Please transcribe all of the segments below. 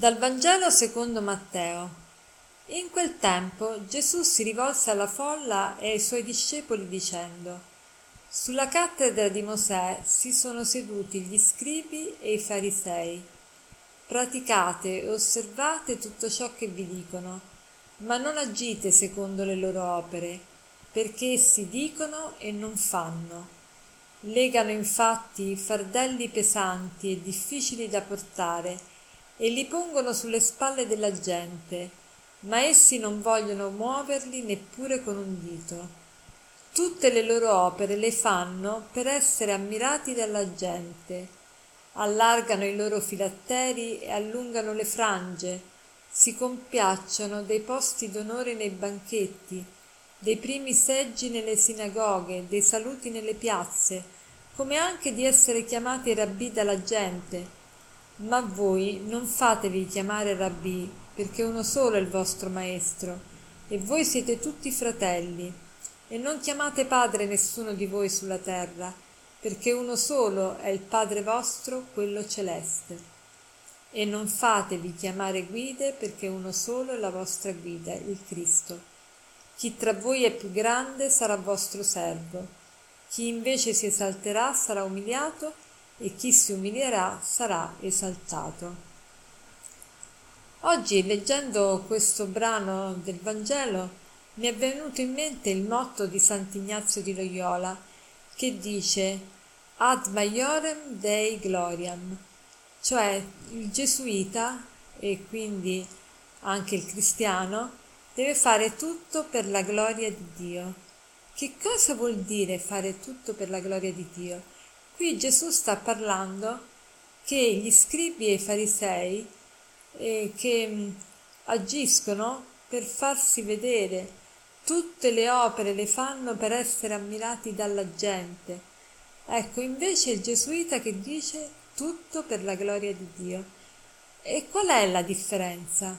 Dal Vangelo secondo Matteo. In quel tempo Gesù si rivolse alla folla e ai suoi discepoli dicendo: «Sulla cattedra di Mosè si sono seduti gli scribi e i farisei. Praticate e osservate tutto ciò che vi dicono, ma non agite secondo le loro opere, perché essi dicono e non fanno. Legano infatti fardelli pesanti e difficili da portare e li pongono sulle spalle della gente, ma essi non vogliono muoverli neppure con un dito. Tutte le loro opere le fanno per essere ammirati dalla gente. Allargano i loro filattèri e allungano le frange, si compiacciono dei posti d'onore nei banchetti, dei primi seggi nelle sinagoghe, dei saluti nelle piazze, come anche di essere chiamati rabbì dalla gente. Ma voi non fatevi chiamare rabbì, perché uno solo è il vostro maestro, e voi siete tutti fratelli. E non chiamate padre nessuno di voi sulla terra, perché uno solo è il Padre vostro, quello celeste. E non fatevi chiamare guide, perché uno solo è la vostra guida, il Cristo. Chi tra voi è più grande sarà vostro servo, chi invece si esalterà sarà umiliato, e chi si umilierà sarà esaltato». Oggi, leggendo questo brano del Vangelo, mi è venuto in mente il motto di Sant'Ignazio di Loyola, che dice «Ad maiorem Dei gloriam», cioè il gesuita, e quindi anche il cristiano, deve fare tutto per la gloria di Dio. Che cosa vuol dire fare tutto per la gloria di Dio? Qui Gesù sta parlando che gli scribi e i farisei che agiscono per farsi vedere, tutte le opere le fanno per essere ammirati dalla gente. Ecco, invece il gesuita che dice tutto per la gloria di Dio. E qual è la differenza?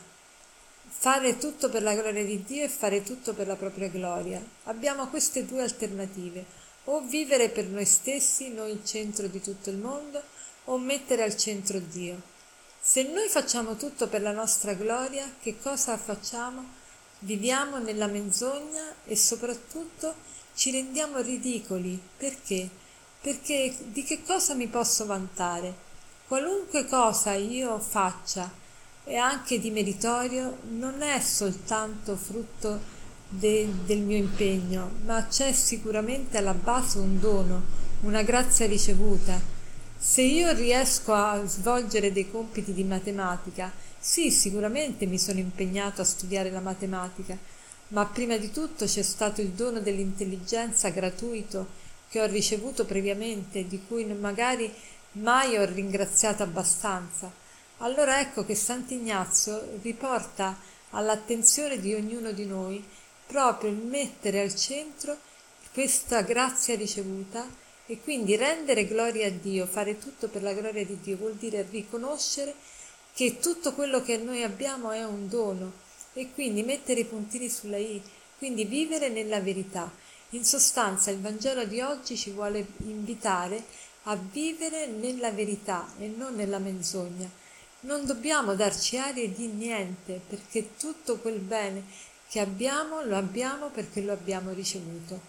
Fare tutto per la gloria di Dio e fare tutto per la propria gloria. Abbiamo queste due alternative. O vivere per noi stessi, noi il centro di tutto il mondo, o mettere al centro Dio. Se noi facciamo tutto per la nostra gloria, che cosa facciamo? Viviamo nella menzogna e soprattutto ci rendiamo ridicoli. Perché? Perché di che cosa mi posso vantare? Qualunque cosa io faccia, e anche di meritorio, non è soltanto frutto del mio impegno, ma c'è sicuramente alla base un dono, una grazia ricevuta. Se io riesco a svolgere dei compiti di matematica, sì, sicuramente mi sono impegnato a studiare la matematica, ma prima di tutto c'è stato il dono dell'intelligenza gratuito che ho ricevuto previamente, di cui magari mai ho ringraziato abbastanza. Allora ecco che Sant'Ignazio riporta all'attenzione di ognuno di noi proprio il mettere al centro questa grazia ricevuta, e quindi rendere gloria a Dio. Fare tutto per la gloria di Dio vuol dire riconoscere che tutto quello che noi abbiamo è un dono, e quindi mettere i puntini sulla i, quindi vivere nella verità. In sostanza il Vangelo di oggi ci vuole invitare a vivere nella verità e non nella menzogna. Non dobbiamo darci arie di niente, perché tutto quel bene che abbiamo, lo abbiamo perché lo abbiamo ricevuto.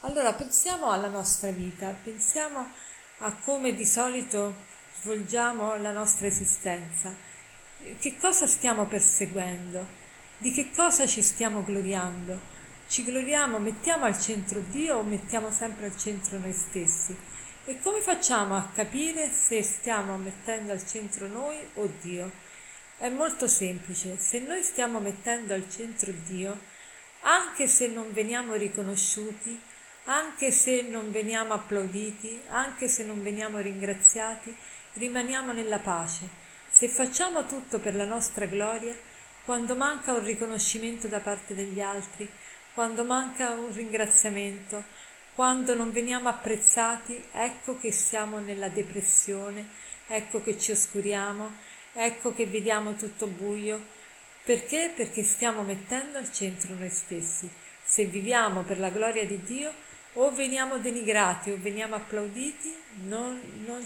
Allora pensiamo alla nostra vita, pensiamo a come di solito svolgiamo la nostra esistenza. Che cosa stiamo perseguendo? Di che cosa ci stiamo gloriando? Ci gloriamo, mettiamo al centro Dio o mettiamo sempre al centro noi stessi? E come facciamo a capire se stiamo mettendo al centro noi o Dio? È molto semplice. Se noi stiamo mettendo al centro Dio, anche se non veniamo riconosciuti, anche se non veniamo applauditi, anche se non veniamo ringraziati, rimaniamo nella pace. Se facciamo tutto per la nostra gloria, quando manca un riconoscimento da parte degli altri, quando manca un ringraziamento, quando non veniamo apprezzati, ecco che siamo nella depressione, ecco che ci oscuriamo, ecco che vediamo tutto buio. Perché? Perché stiamo mettendo al centro noi stessi. Se viviamo per la gloria di Dio, o veniamo denigrati o veniamo applauditi, non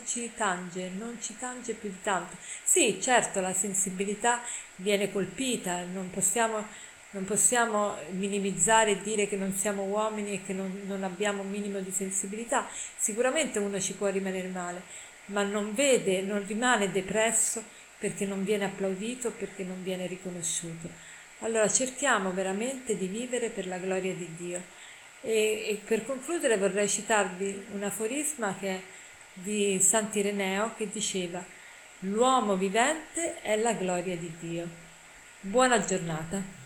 ci tange più di tanto. Sì, certo, la sensibilità viene colpita, non possiamo minimizzare e dire che non siamo uomini e che non abbiamo un minimo di sensibilità. Sicuramente uno ci può rimanere male, ma non rimane depresso perché non viene applaudito, perché non viene riconosciuto. Allora cerchiamo veramente di vivere per la gloria di Dio. E per concludere vorrei citarvi un aforisma che è di Sant'Ireneo, che diceva: l'uomo vivente è la gloria di Dio. Buona giornata.